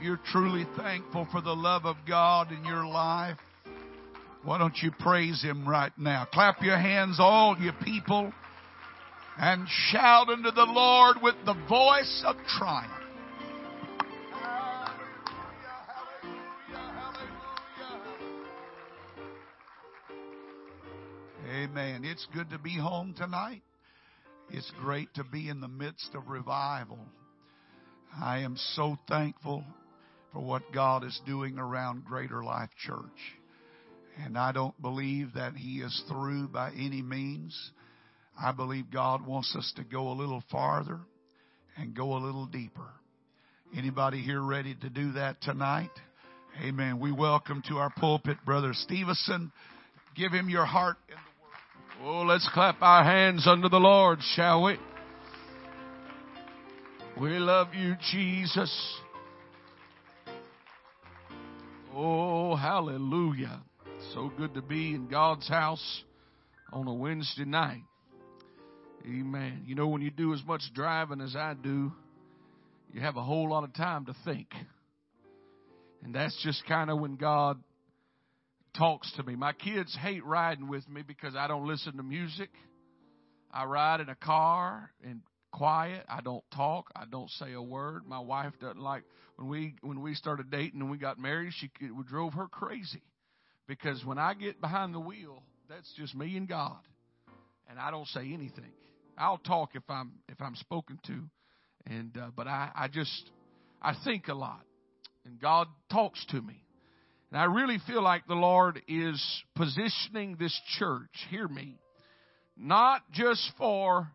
you're truly thankful for the love of God in your life, why don't you praise Him right now? Clap your hands, all you people, and shout unto the Lord with the voice of triumph. Amen. It's good to be home tonight. It's great to be in the midst of revival. I am so thankful for what God is doing around Greater Life Church. And I don't believe that He is through by any means. I believe God wants us to go a little farther and go a little deeper. Anybody here ready to do that tonight? Amen. We welcome to our pulpit Brother Stevenson. Give him your heart in the Word. Oh, let's clap our hands unto the Lord, shall we? We love you, Jesus. Oh, hallelujah. So good to be in God's house on a Wednesday night. Amen. You know, when you do as much driving as I do, you have a whole lot of time to think. And that's just kind of when God talks to me. My kids hate riding with me because I don't listen to music. I ride in a car and quiet. I don't talk. I don't say a word. My wife doesn't like when we started dating and we got married. It drove her crazy because when I get behind the wheel, that's just me and God, and I don't say anything. I'll talk if I'm spoken to, and but I think a lot, and God talks to me, and I really feel like the Lord is positioning this church. Hear me, not just for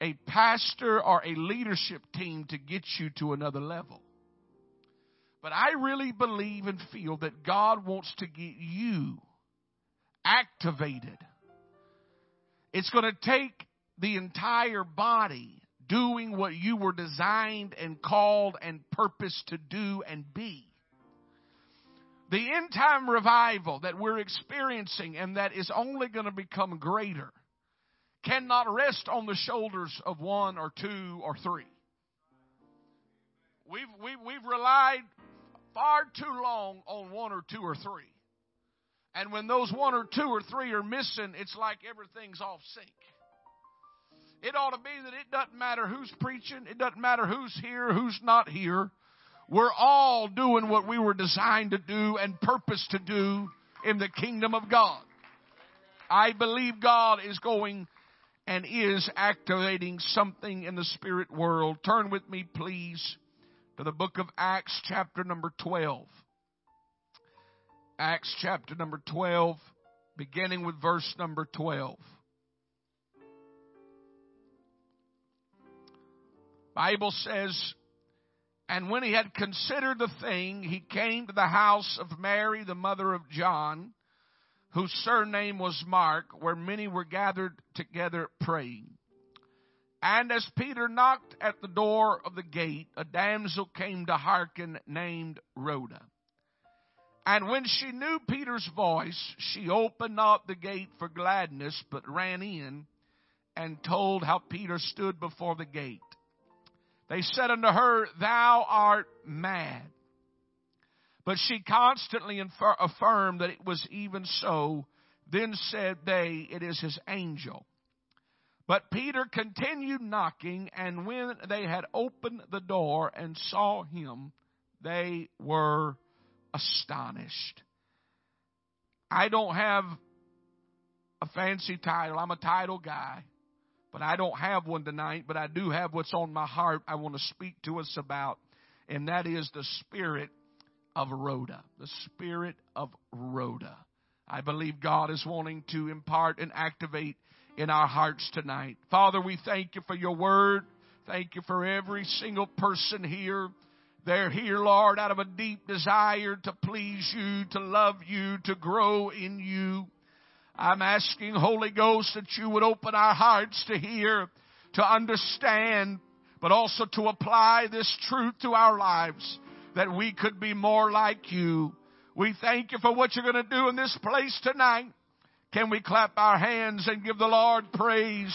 a pastor or a leadership team to get you to another level. But I really believe and feel that God wants to get you activated. It's going to take the entire body doing what you were designed and called and purposed to do and be. The end time revival that we're experiencing and that is only going to become greater cannot rest on the shoulders of one or two or three. We've relied far too long on one or two or three. And when those one or two or three are missing, it's like everything's off sync. It ought to be that it doesn't matter who's preaching. It doesn't matter who's here, who's not here. We're all doing what we were designed to do and purposed to do in the kingdom of God. I believe God is going and is activating something in the spirit world. Turn with me, please, to the book of Acts, chapter number 12. Acts, chapter number 12, beginning with verse number 12. Bible says, "And when he had considered the thing, he came to the house of Mary, the mother of John, whose surname was Mark, where many were gathered together praying. And as Peter knocked at the door of the gate, a damsel came to hearken named Rhoda. And when she knew Peter's voice, she opened up the gate for gladness, but ran in and told how Peter stood before the gate. They said unto her, Thou art mad. But she constantly affirmed that it was even so. Then said they, It is his angel. But Peter continued knocking, and when they had opened the door and saw him, they were astonished." I don't have a fancy title. I'm a title guy, but I don't have one tonight. But I do have what's on my heart I want to speak to us about, and that is the spirit of Rhoda, the spirit of Rhoda. I believe God is wanting to impart and activate in our hearts tonight. Father, we thank you for your word. Thank you for every single person here. They're here, Lord, out of a deep desire to please you, to love you, to grow in you. I'm asking, Holy Ghost, that you would open our hearts to hear, to understand, but also to apply this truth to our lives, that we could be more like you. We thank you for what you're going to do in this place tonight. Can we clap our hands and give the Lord praise?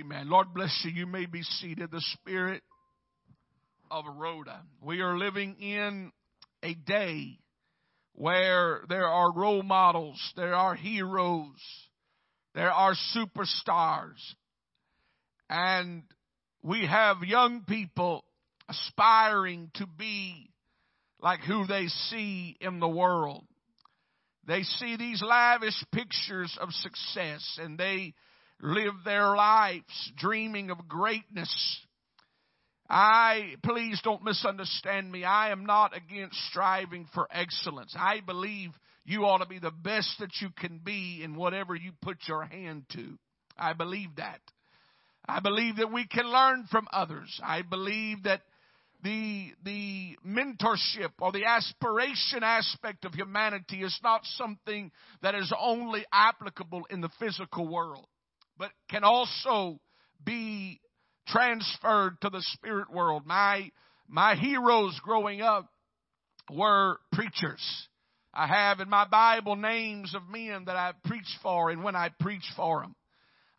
Amen. Lord bless you. You may be seated. The spirit of Rhoda. We are living in a day where there are role models, there are heroes, there are superstars. And we have young people aspiring to be like who they see in the world. They see these lavish pictures of success, and they live their lives dreaming of greatness. Please don't misunderstand me. I am not against striving for excellence. I believe you ought to be the best that you can be in whatever you put your hand to. I believe that. I believe that we can learn from others. I believe that the mentorship or the aspiration aspect of humanity is not something that is only applicable in the physical world, but can also be transferred to the spirit world. My heroes growing up were preachers. I have in my Bible names of men that I preached for, and when I preached for them,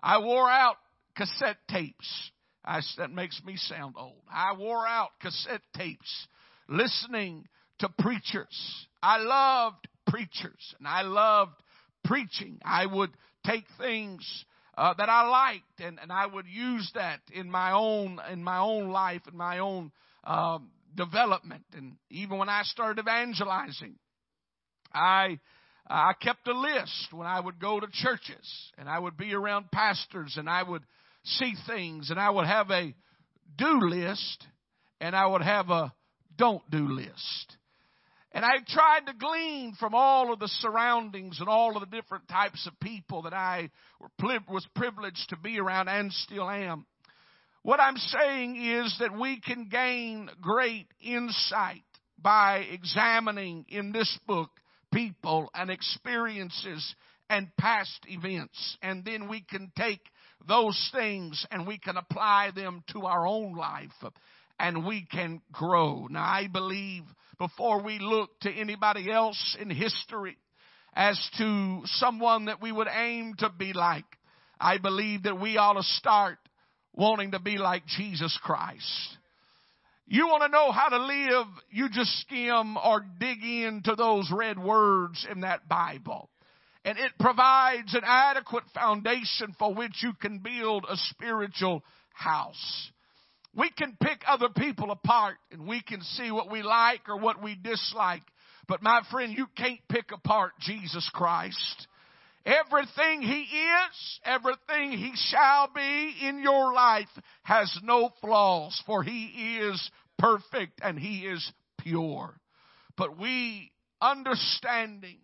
I wore out cassette tapes. That makes me sound old. I wore out cassette tapes listening to preachers. I loved preachers, and I loved preaching. I would take things that I liked, and I would use that in my own life, in my own development. And even when I started evangelizing, I kept a list when I would go to churches, and I would be around pastors, and I would see things, and I would have a do list, and I would have a don't do list. And I tried to glean from all of the surroundings and all of the different types of people that I was privileged to be around and still am. What I'm saying is that we can gain great insight by examining in this book people and experiences and past events. And then we can take those things and we can apply them to our own life, and we can grow. Now, I believe before we look to anybody else in history as to someone that we would aim to be like, I believe that we ought to start wanting to be like Jesus Christ. You want to know how to live, you just skim or dig into those red words in that Bible. And it provides an adequate foundation for which you can build a spiritual house. We can pick other people apart, and we can see what we like or what we dislike. But my friend, you can't pick apart Jesus Christ. Everything He is, everything He shall be in your life has no flaws, for He is perfect and He is pure. But we, understanding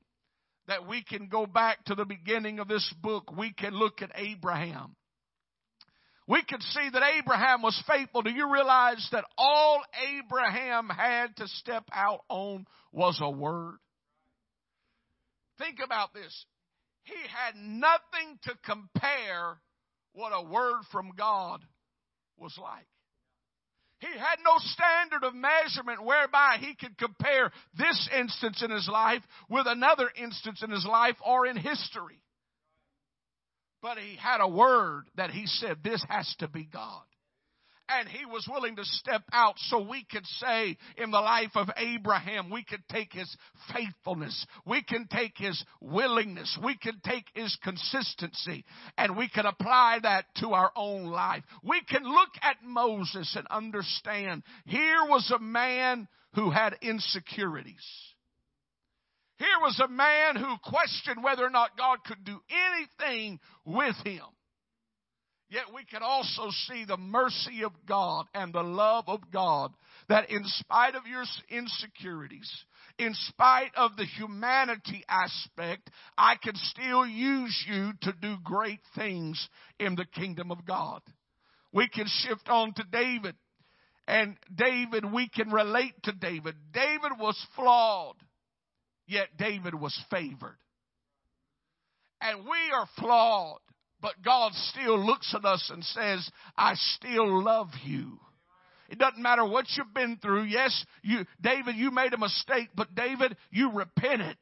that we can go back to the beginning of this book, we can look at Abraham. We can see that Abraham was faithful. Do you realize that all Abraham had to step out on was a word? Think about this. He had nothing to compare what a word from God was like. He had no standard of measurement whereby he could compare this instance in his life with another instance in his life or in history. But he had a word that he said, this has to be God. And he was willing to step out, so we could say in the life of Abraham, we could take his faithfulness, we can take his willingness, we can take his consistency, and we can apply that to our own life. We can look at Moses and understand here was a man who had insecurities. Here was a man who questioned whether or not God could do anything with him. Yet we can also see the mercy of God and the love of God, that in spite of your insecurities, in spite of the humanity aspect, I can still use you to do great things in the kingdom of God. We can shift on to David. And David, we can relate to David. David was flawed, yet David was favored. And we are flawed, but God still looks at us and says, I still love you. It doesn't matter what you've been through. Yes, David, you made a mistake, but David, you repented.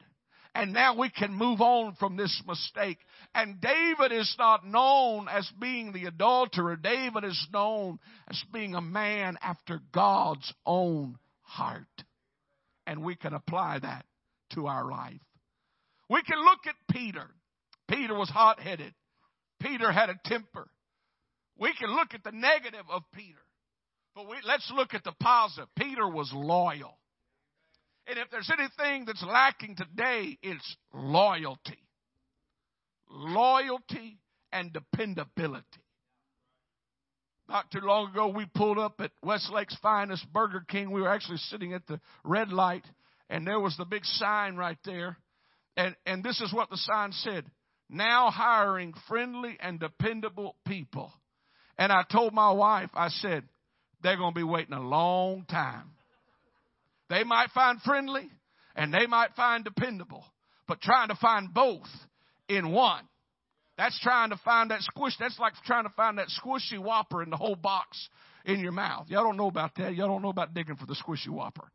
And now we can move on from this mistake. And David is not known as being the adulterer. David is known as being a man after God's own heart. And we can apply that to our life. We can look at Peter. Peter was hot-headed. Peter had a temper. We can look at the negative of Peter. But let's look at the positive. Peter was loyal. And if there's anything that's lacking today, it's loyalty. Loyalty and dependability. Not too long ago, we pulled up at Westlake's finest Burger King. We were actually sitting at the red light, and there was the big sign right there. And this is what the sign said. Now hiring friendly and dependable people. And I told my wife, I said, they're going to be waiting a long time. They might find friendly and they might find dependable. But trying to find both in one, that's trying to find that squish. That's like trying to find that squishy whopper in the whole box in your mouth. Y'all don't know about that. Y'all don't know about digging for the squishy whopper.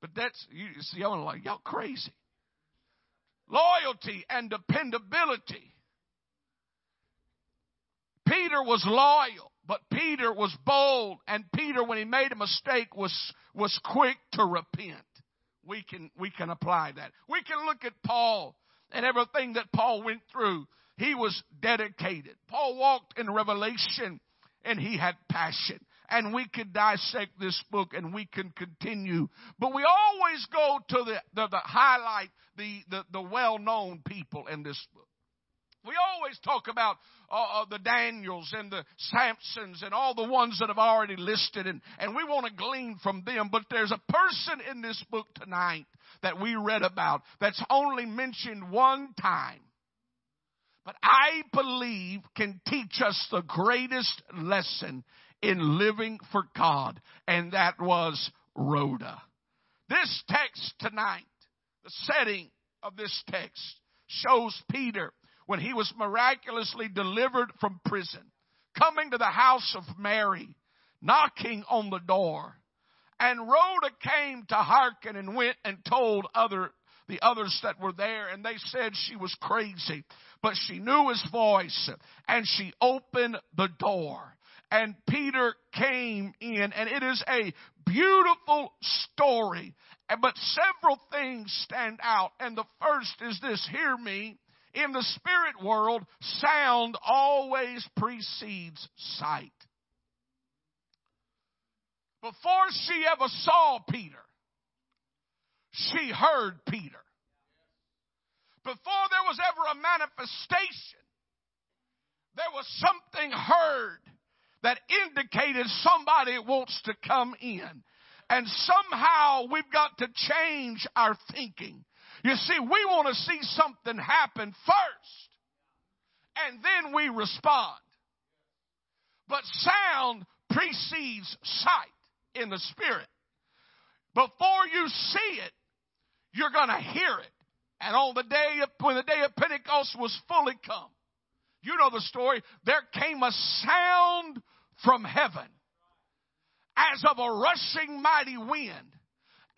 But that's, you see, y'all are like, y'all crazy. Loyalty and dependability. Peter was loyal, but Peter was bold, and Peter, when he made a mistake, was quick to repent. We can apply that. We can look at Paul and everything that Paul went through. He was dedicated. Paul walked in revelation, and he had passion. And we could dissect this book, and we can continue. But we always go to the highlight, the well-known people in this book. We always talk about the Daniels and the Samsons and all the ones that I've already listed, and we want to glean from them. But there's a person in this book tonight that we read about that's only mentioned one time, but I believe can teach us the greatest lesson in living for God, and that was Rhoda. This text tonight, the setting of this text, shows Peter when he was miraculously delivered from prison, coming to the house of Mary, knocking on the door. And Rhoda came to hearken and went and told the others that were there, and they said she was crazy. But she knew his voice, and she opened the door. And Peter came in, and it is a beautiful story. But several things stand out, and the first is this, hear me. In the spirit world, sound always precedes sight. Before she ever saw Peter, she heard Peter. Before there was ever a manifestation, there was something heard that indicated somebody wants to come in. And somehow we've got to change our thinking. You see, we want to see something happen first, and then we respond. But sound precedes sight in the spirit. Before you see it, you're going to hear it. And on the day when the day of Pentecost was fully come, you know the story. There came a sound from heaven as of a rushing mighty wind,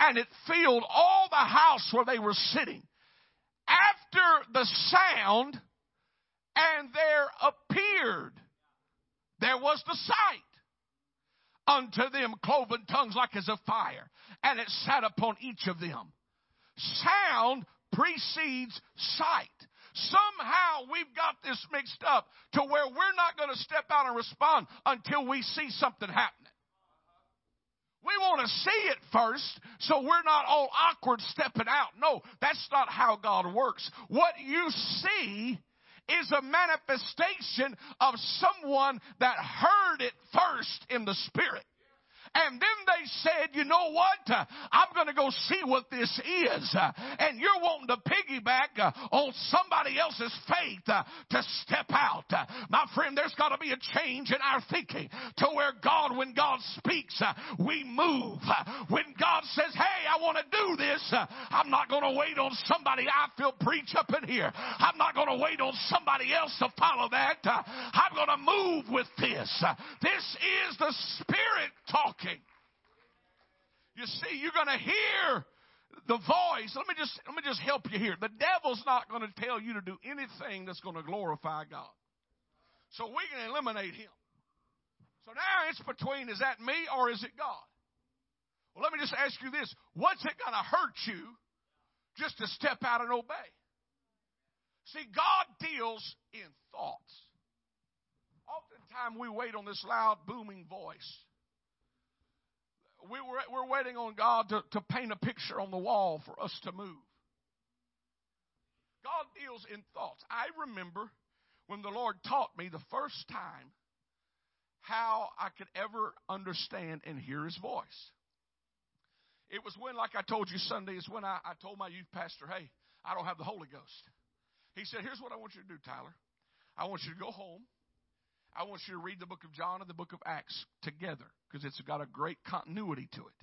and it filled all the house where they were sitting. After the sound, and there was the sight unto them, cloven tongues like as of fire, and it sat upon each of them. Sound precedes sight. Somehow we've got this mixed up to where we're not going to step out and respond until we see something happening. We want to see it first, so we're not all awkward stepping out. No, that's not how God works. What you see is a manifestation of someone that heard it first in the spirit. And then they said, you know what? I'm going to go see what this is. And you're wanting to piggyback on somebody else's faith to step out. My friend, there's got to be a change in our thinking to where God, when God speaks, we move. When God says, hey, I want to do this, I'm not going to wait on somebody I feel preach up in here. I'm not going to wait on somebody else to follow that. I'm going to move with this. This is the Spirit talking. You see, you're going to hear The voice, let me just help you here. The devil's not going to tell you to do anything that's going to glorify God. So we can eliminate him. So now it's between, is that me or is it God? Well, let me just ask you this. What's it going to hurt you just to step out and obey? See, God deals in thoughts. Oftentimes we wait on this loud, booming voice. We're waiting on God to paint a picture on the wall for us to move. God deals in thoughts. I remember when the Lord taught me the first time how I could ever understand and hear his voice. It was when, like I told you Sunday, is when I told my youth pastor, hey, I don't have the Holy Ghost. He said, here's what I want you to do, Tyler. I want you to go home. I want you to read the book of John and the book of Acts together because it's got a great continuity to it.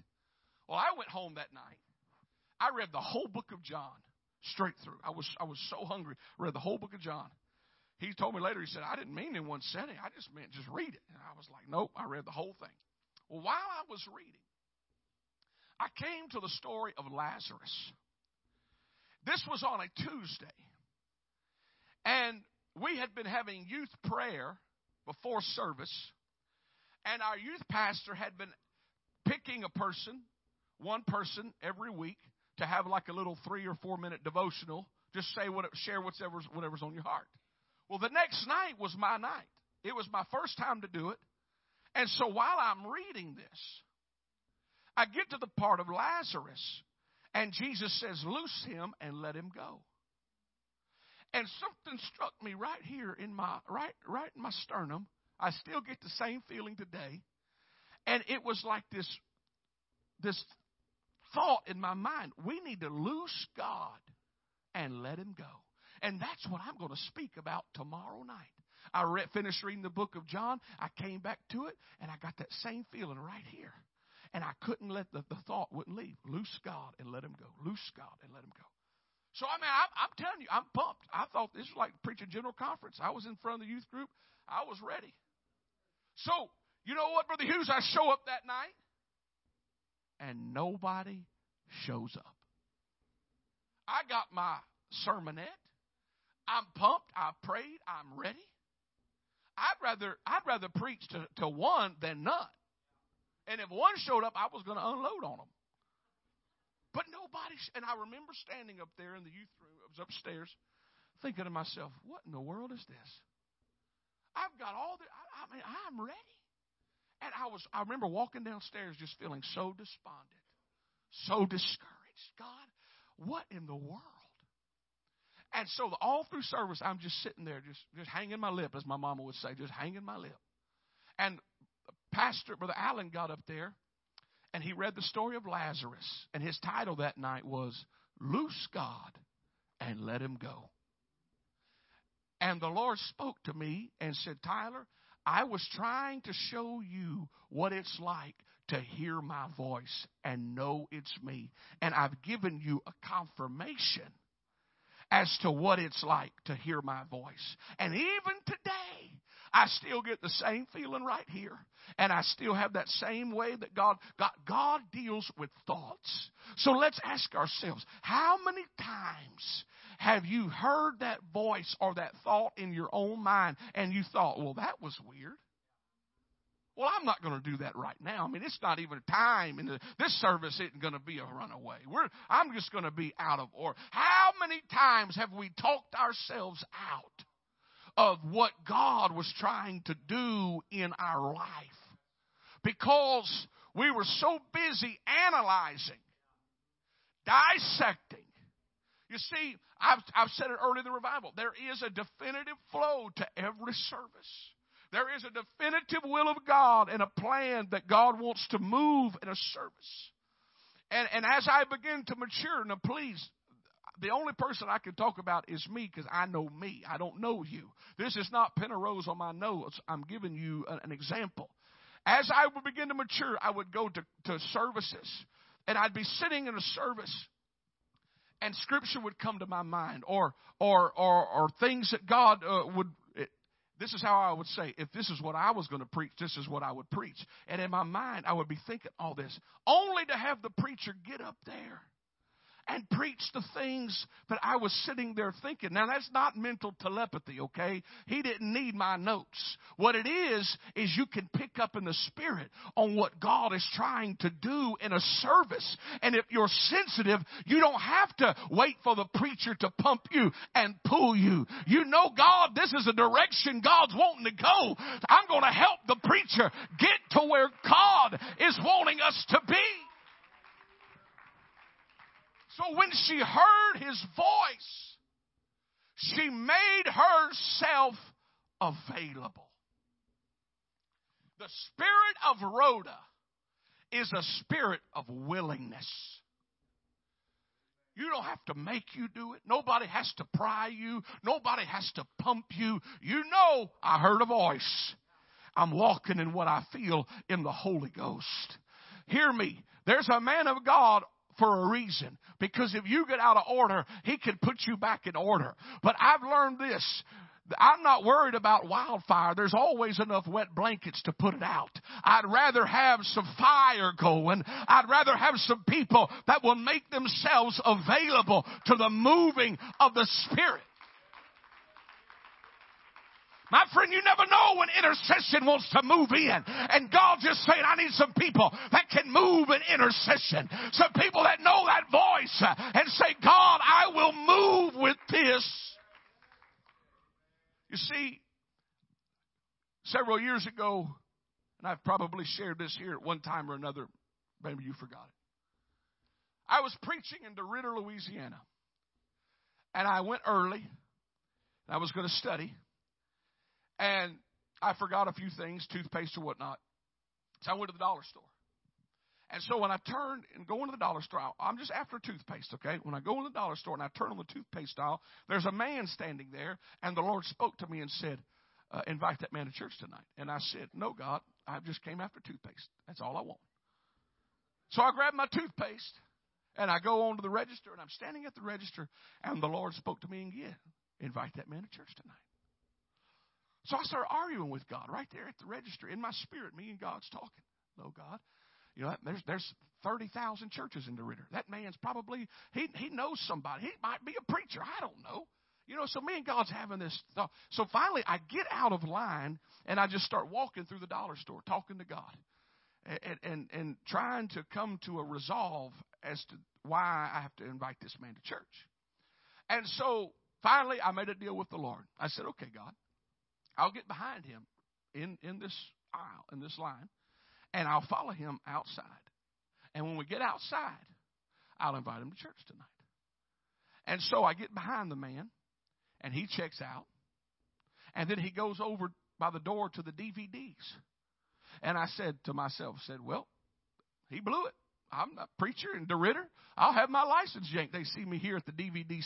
Well, I went home that night. I read the whole book of John straight through. I was so hungry. I read the whole book of John. He told me later, he said, I didn't mean in one setting. I just meant just read it. And I was like, nope, I read the whole thing. Well, while I was reading, I came to the story of Lazarus. This was on a Tuesday. And we had been having youth prayer before service, and our youth pastor had been picking a person, one person every week, to have like a little 3 or 4 minute devotional. Just say share whatever's on your heart. Well, the next night was my night. It was my first time to do it. And so while I'm reading this, I get to the part of Lazarus, and Jesus says, loose him and let him go. And something struck me right here in my right in my sternum. I still get the same feeling today. And it was like this thought in my mind. We need to loose God and let him go. And that's what I'm going to speak about tomorrow night. I finished reading the book of John. I came back to it, and I got that same feeling right here. And I couldn't let the thought wouldn't leave. Loose God and let him go. Loose God and let him go. So, I mean, I'm telling you, I'm pumped. I thought this was like preaching general conference. I was in front of the youth group. I was ready. So, you know what, Brother Hughes? I show up that night, and nobody shows up. I got my sermonette. I'm pumped. I prayed. I'm ready. I'd rather preach to one than none. And if one showed up, I was going to unload on them. But nobody, and I remember standing up there in the youth room, I was upstairs, thinking to myself, what in the world is this? I've got all the, I mean, I'm ready. And I remember walking downstairs just feeling so despondent, so discouraged. God, what in the world? And so all through service, I'm just sitting there, just hanging my lip, as my mama would say, just hanging my lip. And Pastor, Brother Allen got up there. And he read the story of Lazarus, and his title that night was, Loose God and Let Him Go. And the Lord spoke to me and said, Tyler, I was trying to show you what it's like to hear my voice and know it's me. And I've given you a confirmation as to what it's like to hear my voice. And even today, I still get the same feeling right here. And I still have that same way that God deals with thoughts. So let's ask ourselves, how many times have you heard that voice or that thought in your own mind and you thought, well, that was weird. Well, I'm not going to do that right now. I mean, it's not even a time. And this service isn't going to be a runaway. I'm just going to be out of order. How many times have we talked ourselves out of what God was trying to do in our life? Because we were so busy analyzing, dissecting. You see, I've said it earlier in the revival. There is a definitive flow to every service. There is a definitive will of God and a plan that God wants to move in a service. And as I begin to mature, now please, the only person I can talk about is me because I know me. I don't know you. This is not pen or rose on my nose. I'm giving you an example. As I would begin to mature, I would go to services, and I'd be sitting in a service, and Scripture would come to my mind or things that God would. This is how I would say, if this is what I was going to preach, this is what I would preach. And in my mind, I would be thinking all this, only to have the preacher get up there and preach the things that I was sitting there thinking. Now, that's not mental telepathy, okay? He didn't need my notes. What it is you can pick up in the Spirit on what God is trying to do in a service. And if you're sensitive, you don't have to wait for the preacher to pump you and pull you. You know, God, this is a direction God's wanting to go. I'm going to help the preacher get to where God is wanting us to be. So when she heard his voice, she made herself available. The spirit of Rhoda is a spirit of willingness. You don't have to make you do it. Nobody has to pry you. Nobody has to pump you. You know, I heard a voice. I'm walking in what I feel in the Holy Ghost. Hear me. There's a man of God for a reason, because if you get out of order, he can put you back in order. But I've learned this. I'm not worried about wildfire. There's always enough wet blankets to put it out. I'd rather have some fire going. I'd rather have some people that will make themselves available to the moving of the Spirit. My friend, you never know when intercession wants to move in. And God's just saying, I need some people that can move in intercession. Some people that know that voice and say, God, I will move with this. You see, several years ago, and I've probably shared this here at one time or another, maybe you forgot it. I was preaching in DeRidder, Louisiana. And I went early. And I was going to study. And I forgot a few things, toothpaste or whatnot. So I went to the dollar store. And so when I turned and go into the dollar store, I'm just after toothpaste, okay? When I go into the dollar store and I turn on the toothpaste aisle, there's a man standing there, and the Lord spoke to me and said, invite that man to church tonight. And I said, no, God, I just came after toothpaste. That's all I want. So I grabbed my toothpaste, and I go on to the register, and I'm standing at the register, and the Lord spoke to me again, invite that man to church tonight. So I started arguing with God right there at the register. In my spirit, me and God's talking. No, God, you know, there's 30,000 churches in DeRidder. That man's probably, he knows somebody. He might be a preacher. I don't know. You know, so me and God's having this thought. So finally, I get out of line, and I just start walking through the dollar store, talking to God. And trying to come to a resolve as to why I have to invite this man to church. And so finally, I made a deal with the Lord. I said, okay, God, I'll get behind him in this aisle, in this line, and I'll follow him outside. And when we get outside, I'll invite him to church tonight. And so I get behind the man, and he checks out. And then he goes over by the door to the DVDs. And I said to myself, well, he blew it. I'm a preacher in DeRidder. I'll have my license yanked. They see me here at the DVD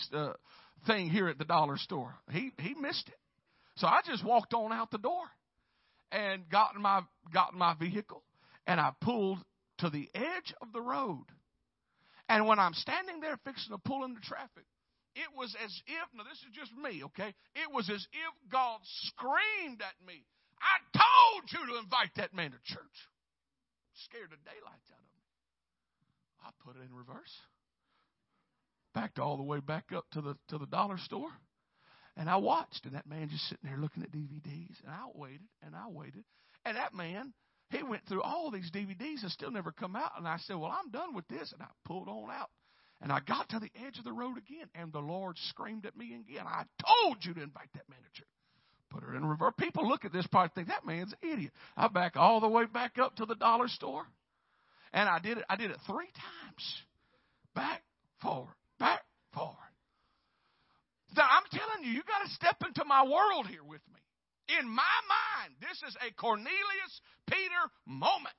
thing here at the dollar store. He missed it. So I just walked on out the door and got in my vehicle, and I pulled to the edge of the road. And when I'm standing there fixing to pull into traffic, it was as if, now this is just me, okay? It was as if God screamed at me, I told you to invite that man to church. Scared the daylights out of me. I put it in reverse. Backed all the way back up to the dollar store. And I watched, and that man just sitting there looking at DVDs, and I waited. And that man, he went through all these DVDs and still never come out. And I said, well, I'm done with this. And I pulled on out. And I got to the edge of the road again, and the Lord screamed at me again. I told you to invite that man to church. Put her in reverse. People look at this part and think, that man's an idiot. I back all the way back up to the dollar store. And I did it 3 times. Back, forward, back, forward. Now, I'm telling you, you got to step into my world here with me. In my mind, this is a Cornelius Peter moment.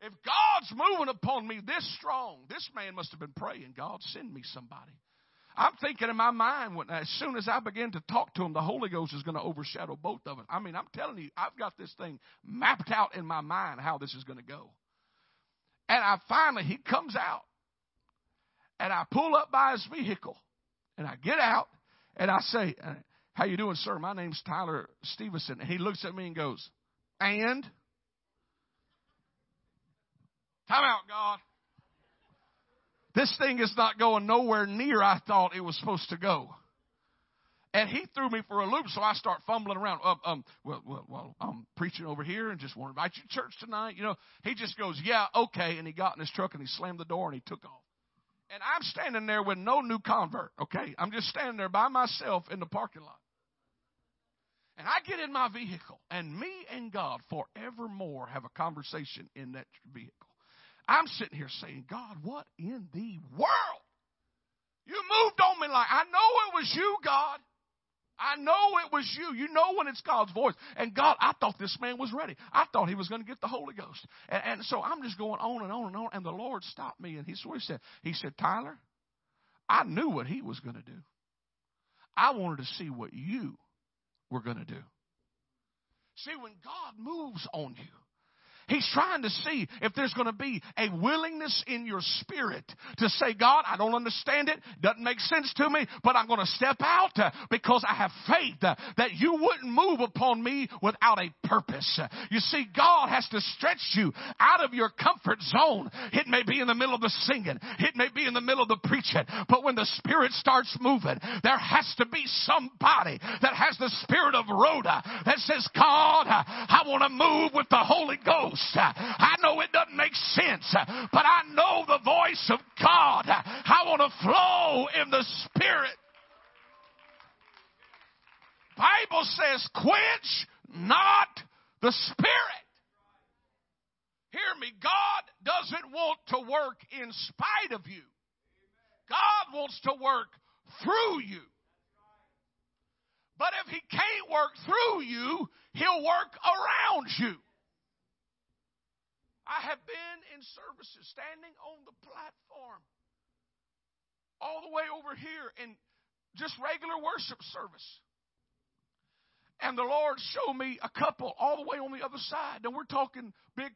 If God's moving upon me this strong, this man must have been praying, God, send me somebody. I'm thinking in my mind, as soon as I begin to talk to him, the Holy Ghost is going to overshadow both of it. I mean, I'm telling you, I've got this thing mapped out in my mind how this is going to go. And he comes out, and I pull up by his vehicle. And I get out, and I say, how you doing, sir? My name's Tyler Stevenson. And he looks at me and goes, and? Time out, God. This thing is not going nowhere near I thought it was supposed to go. And he threw me for a loop, so I start fumbling around. Well, I'm preaching over here and just want to invite you to church tonight. You know, he just goes, yeah, okay. And he got in his truck and he slammed the door and he took off. And I'm standing there with no new convert, okay? I'm just standing there by myself in the parking lot. And I get in my vehicle, and me and God forevermore have a conversation in that vehicle. I'm sitting here saying, God, what in the world? You moved on me like, I know it was you, God. I know it was you. You know when it's God's voice. And God, I thought this man was ready. I thought he was going to get the Holy Ghost. And so I'm just going on and on and on. And the Lord stopped me. And here's what he said. He said, Tyler, I knew what he was going to do. I wanted to see what you were going to do. See, when God moves on you, He's trying to see if there's going to be a willingness in your spirit to say, God, I don't understand it. Doesn't make sense to me, but I'm going to step out because I have faith that you wouldn't move upon me without a purpose. You see, God has to stretch you out of your comfort zone. It may be in the middle of the singing. It may be in the middle of the preaching. But when the Spirit starts moving, there has to be somebody that has the spirit of Rhoda that says, God, I want to move with the Holy Ghost. I know it doesn't make sense, but I know the voice of God. I want to flow in the Spirit. The Bible says, quench not the Spirit. Hear me, God doesn't want to work in spite of you. God wants to work through you. But if He can't work through you, He'll work around you. I have been in services standing on the platform all the way over here in just regular worship service. And the Lord showed me a couple all the way on the other side. And we're talking big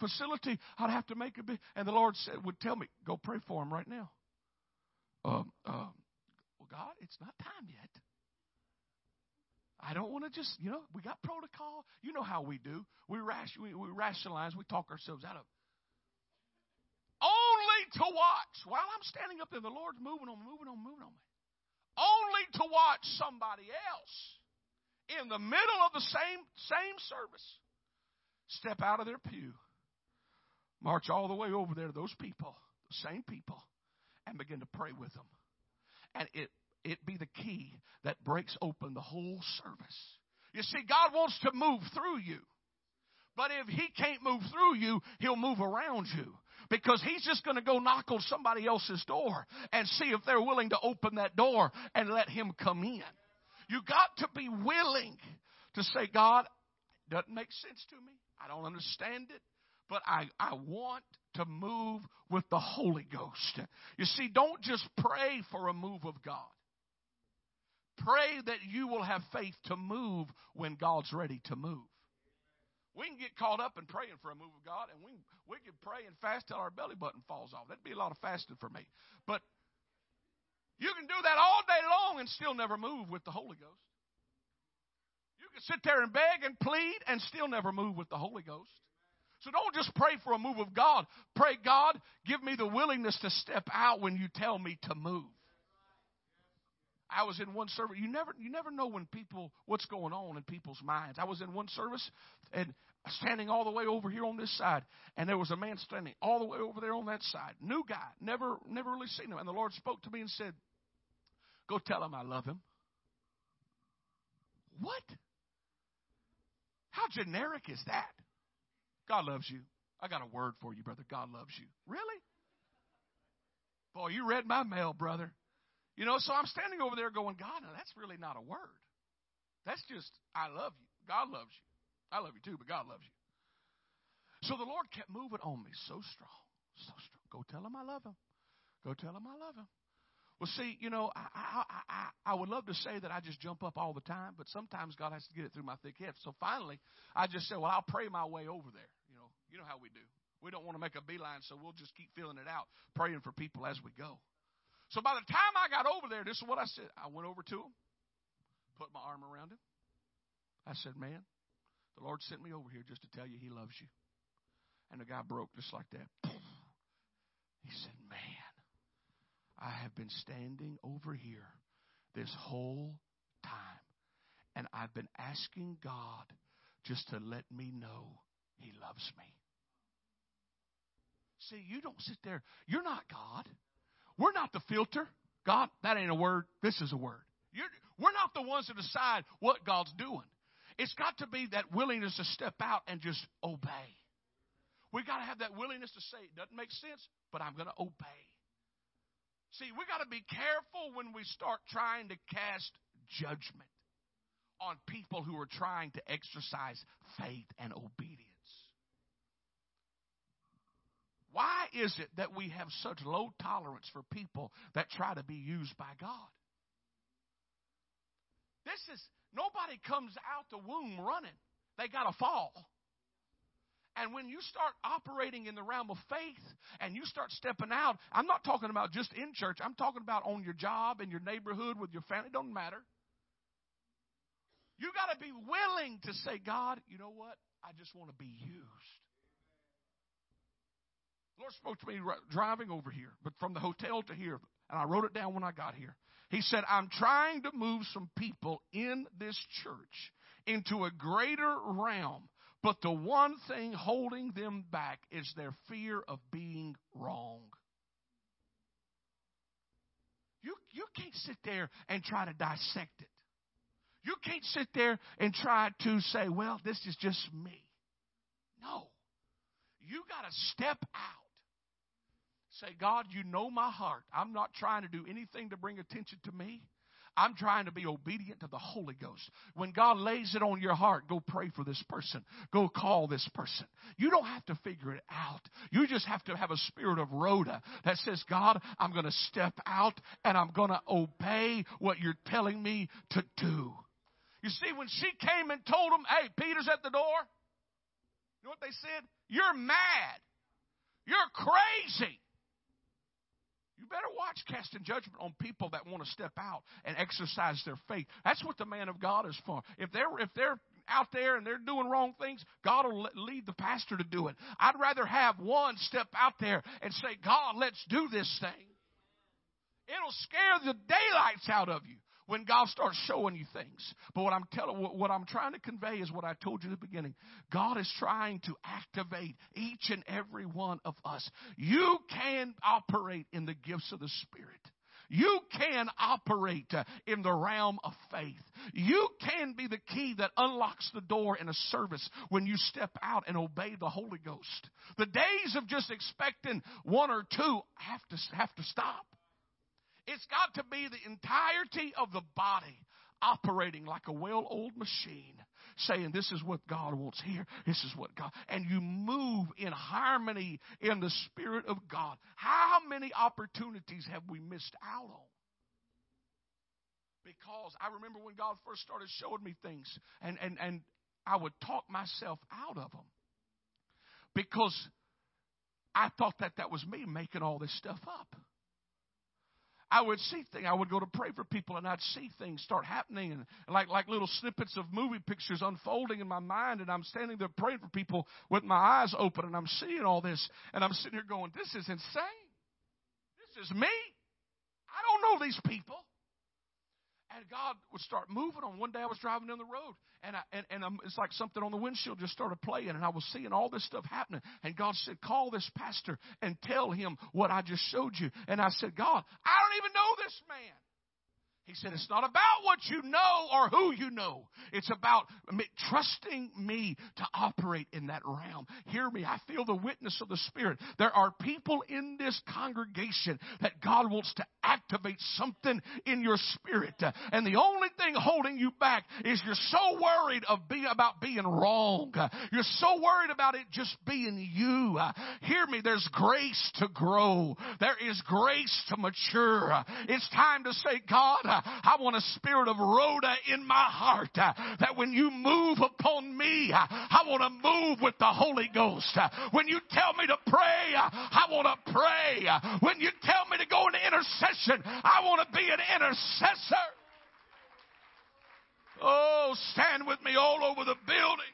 facility. I'd have to make a big. And the Lord said, would tell me, go pray for him right now. Well, God, it's not time yet. I don't want to just, you know, we got protocol. You know how we do. We rationalize. We talk ourselves out of it. Only to watch. While I'm standing up there, the Lord's moving on me. Only to watch somebody else in the middle of the same service step out of their pew, march all the way over there to those people, the same people, and begin to pray with them. And it be the key that breaks open the whole service. You see, God wants to move through you. But if He can't move through you, He'll move around you. Because He's just going to go knock on somebody else's door and see if they're willing to open that door and let Him come in. You got to be willing to say, God, it doesn't make sense to me. I don't understand it. But I want to move with the Holy Ghost. You see, don't just pray for a move of God. Pray that you will have faith to move when God's ready to move. We can get caught up in praying for a move of God, and we can pray and fast till our belly button falls off. That'd be a lot of fasting for me. But you can do that all day long and still never move with the Holy Ghost. You can sit there and beg and plead and still never move with the Holy Ghost. So don't just pray for a move of God. Pray, God, give me the willingness to step out when you tell me to move. I was in one service. You never know when people, what's going on in people's minds. I was in one service and standing all the way over here on this side, and there was a man standing all the way over there on that side. New guy, never really seen him. And the Lord spoke to me and said, "Go tell him I love him." What? How generic is that? God loves you. I got a word for you, brother. God loves you. Really? Boy, you read my mail, brother. You know, so I'm standing over there going, God, no, that's really not a word. That's just, I love you. God loves you. I love you too, but God loves you. So the Lord kept moving on me so strong. Go tell him I love him. Well, see, you know, I would love to say that I just jump up all the time, but sometimes God has to get it through my thick head. So finally, I just said, well, I'll pray my way over there. You know how we do. We don't want to make a beeline, so we'll just keep feeling it out, praying for people as we go. So by the time I got over there, this is what I said. I went over to him, put my arm around him. I said, man, the Lord sent me over here just to tell you he loves you. And the guy broke just like that. He said, man, I have been standing over here this whole time, and I've been asking God just to let me know he loves me. See, you don't sit there. You're not God. We're not the filter. God, that ain't a word. This is a word. We're not the ones that decide what God's doing. It's got to be that willingness to step out and just obey. We've got to have that willingness to say, it doesn't make sense, but I'm going to obey. See, we've got to be careful when we start trying to cast judgment on people who are trying to exercise faith and obedience. Why is it that we have such low tolerance for people that try to be used by God? This is, nobody comes out the womb running. They got to fall. And when you start operating in the realm of faith and you start stepping out, I'm not talking about just in church. I'm talking about on your job, in your neighborhood, with your family. It doesn't matter. You got to be willing to say, God, you know what? I just want to be used. The Lord spoke to me driving over here, but from the hotel to here, and I wrote it down when I got here. He said, I'm trying to move some people in this church into a greater realm, but the one thing holding them back is their fear of being wrong. You can't sit there and try to dissect it. You can't sit there and try to say, well, this is just me. No. You got to step out. Say, God, you know my heart. I'm not trying to do anything to bring attention to me. I'm trying to be obedient to the Holy Ghost. When God lays it on your heart, go pray for this person. Go call this person. You don't have to figure it out. You just have to have a spirit of Rhoda that says, God, I'm going to step out and I'm going to obey what you're telling me to do. You see, when she came and told him, hey, Peter's at the door, you know what they said? You're mad. You're crazy. You better watch casting judgment on people that want to step out and exercise their faith. That's what the man of God is for. If they're out there and they're doing wrong things, God will lead the pastor to do it. I'd rather have one step out there and say, God, let's do this thing. It'll scare the daylights out of you when God starts showing you things. But what I'm trying to convey is what I told you at the beginning. God is trying to activate each and every one of us. You can operate in the gifts of the Spirit. You can operate in the realm of faith. You can be the key that unlocks the door in a service when you step out and obey the Holy Ghost. The days of just expecting one or two have to stop. It's got to be the entirety of the body operating like a well-oiled machine, saying this is what God wants here, this is what God... And you move in harmony in the Spirit of God. How many opportunities have we missed out on? Because I remember when God first started showing me things, and I would talk myself out of them because I thought that was me making all this stuff up. I would see things. I would go to pray for people, and I'd see things start happening, and like little snippets of movie pictures unfolding in my mind, and I'm standing there praying for people with my eyes open, and I'm seeing all this, and I'm sitting here going, this is insane. This is me. I don't know these people. And God would start moving on. One day I was driving down the road, and it's like something on the windshield just started playing, and I was seeing all this stuff happening. And God said, call this pastor and tell him what I just showed you. And I said, God, I don't even know this man. He said, it's not about what you know or who you know. It's about trusting me to operate in that realm. Hear me. I feel the witness of the Spirit. There are people in this congregation that God wants to activate something in your spirit. And the only thing holding you back is you're so worried about being wrong. You're so worried about it just being you. Hear me. There's grace to grow. There is grace to mature. It's time to say, God, I want a spirit of Rhoda in my heart, that when you move upon me, I want to move with the Holy Ghost. When you tell me to pray, I want to pray. When you tell me to go into intercession, I want to be an intercessor. Oh, stand with me all over the building.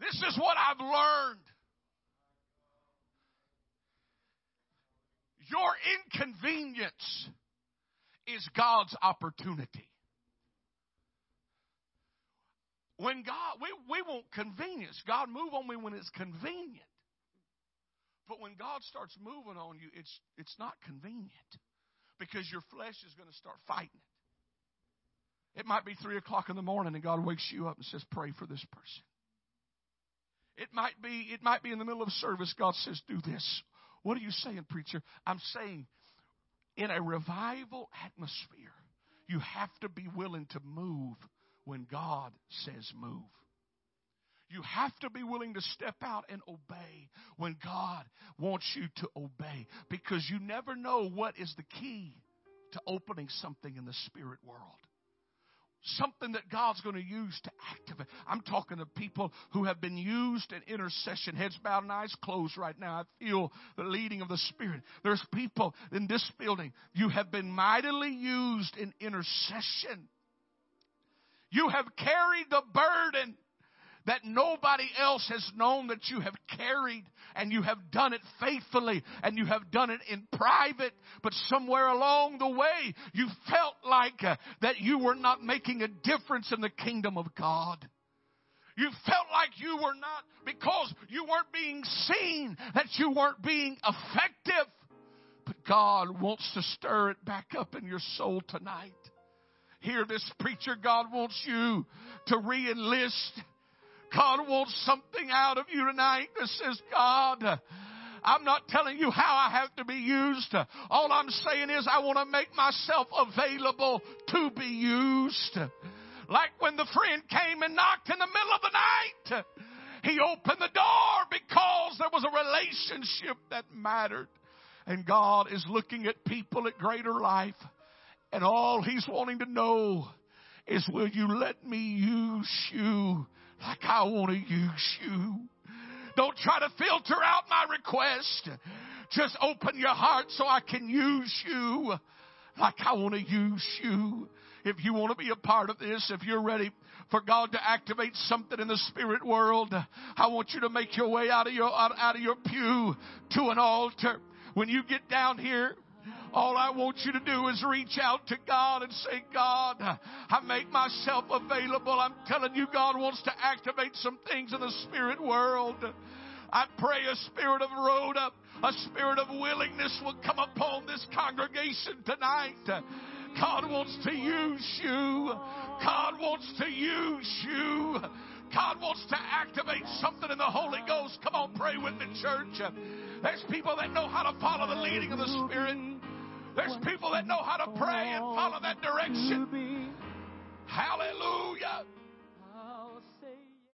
This is what I've learned Your inconvenience is God's opportunity. When God, we want convenience. God, move on me when it's convenient. But when God starts moving on you, it's not convenient because your flesh is going to start fighting it. It might be 3 o'clock in the morning and God wakes you up and says, pray for this person. It might be in the middle of service, God says, do this. What are you saying, preacher? I'm saying in a revival atmosphere, you have to be willing to move when God says move. You have to be willing to step out and obey when God wants you to obey, because you never know what is the key to opening something in the spirit world. Something that God's going to use to activate. I'm talking to people who have been used in intercession, heads bowed and eyes closed right now. I feel the leading of the Spirit. There's people in this building, you have been mightily used in intercession. You have carried the burden that nobody else has known that you have carried, and you have done it faithfully, and you have done it in private, but somewhere along the way you felt like that you were not making a difference in the kingdom of God. You felt like you were not, because you weren't being seen, that you weren't being effective. But God wants to stir it back up in your soul tonight. Hear this, preacher. God wants you to re-enlist. God wants something out of you tonight that says, God, I'm not telling you how I have to be used. All I'm saying is I want to make myself available to be used. Like when the friend came and knocked in the middle of the night, he opened the door because there was a relationship that mattered. And God is looking at people at Greater Life, and all He's wanting to know is, will you let me use you like I want to use you? Don't try to filter out my request. Just open your heart so I can use you like I want to use you. If you want to be a part of this, if you're ready for God to activate something in the spirit world, I want you to make your way out of your pew to an altar. When you get down here, all I want you to do is reach out to God and say, God, I make myself available. I'm telling you, God wants to activate some things in the spirit world. I pray a spirit of Rhoda, a spirit of willingness will come upon this congregation tonight. God wants to use you. God wants to use you. God wants to activate something in the Holy Ghost. Come on, pray with the church. There's people that know how to follow the leading of the Spirit. There's people that know how to pray and follow that direction.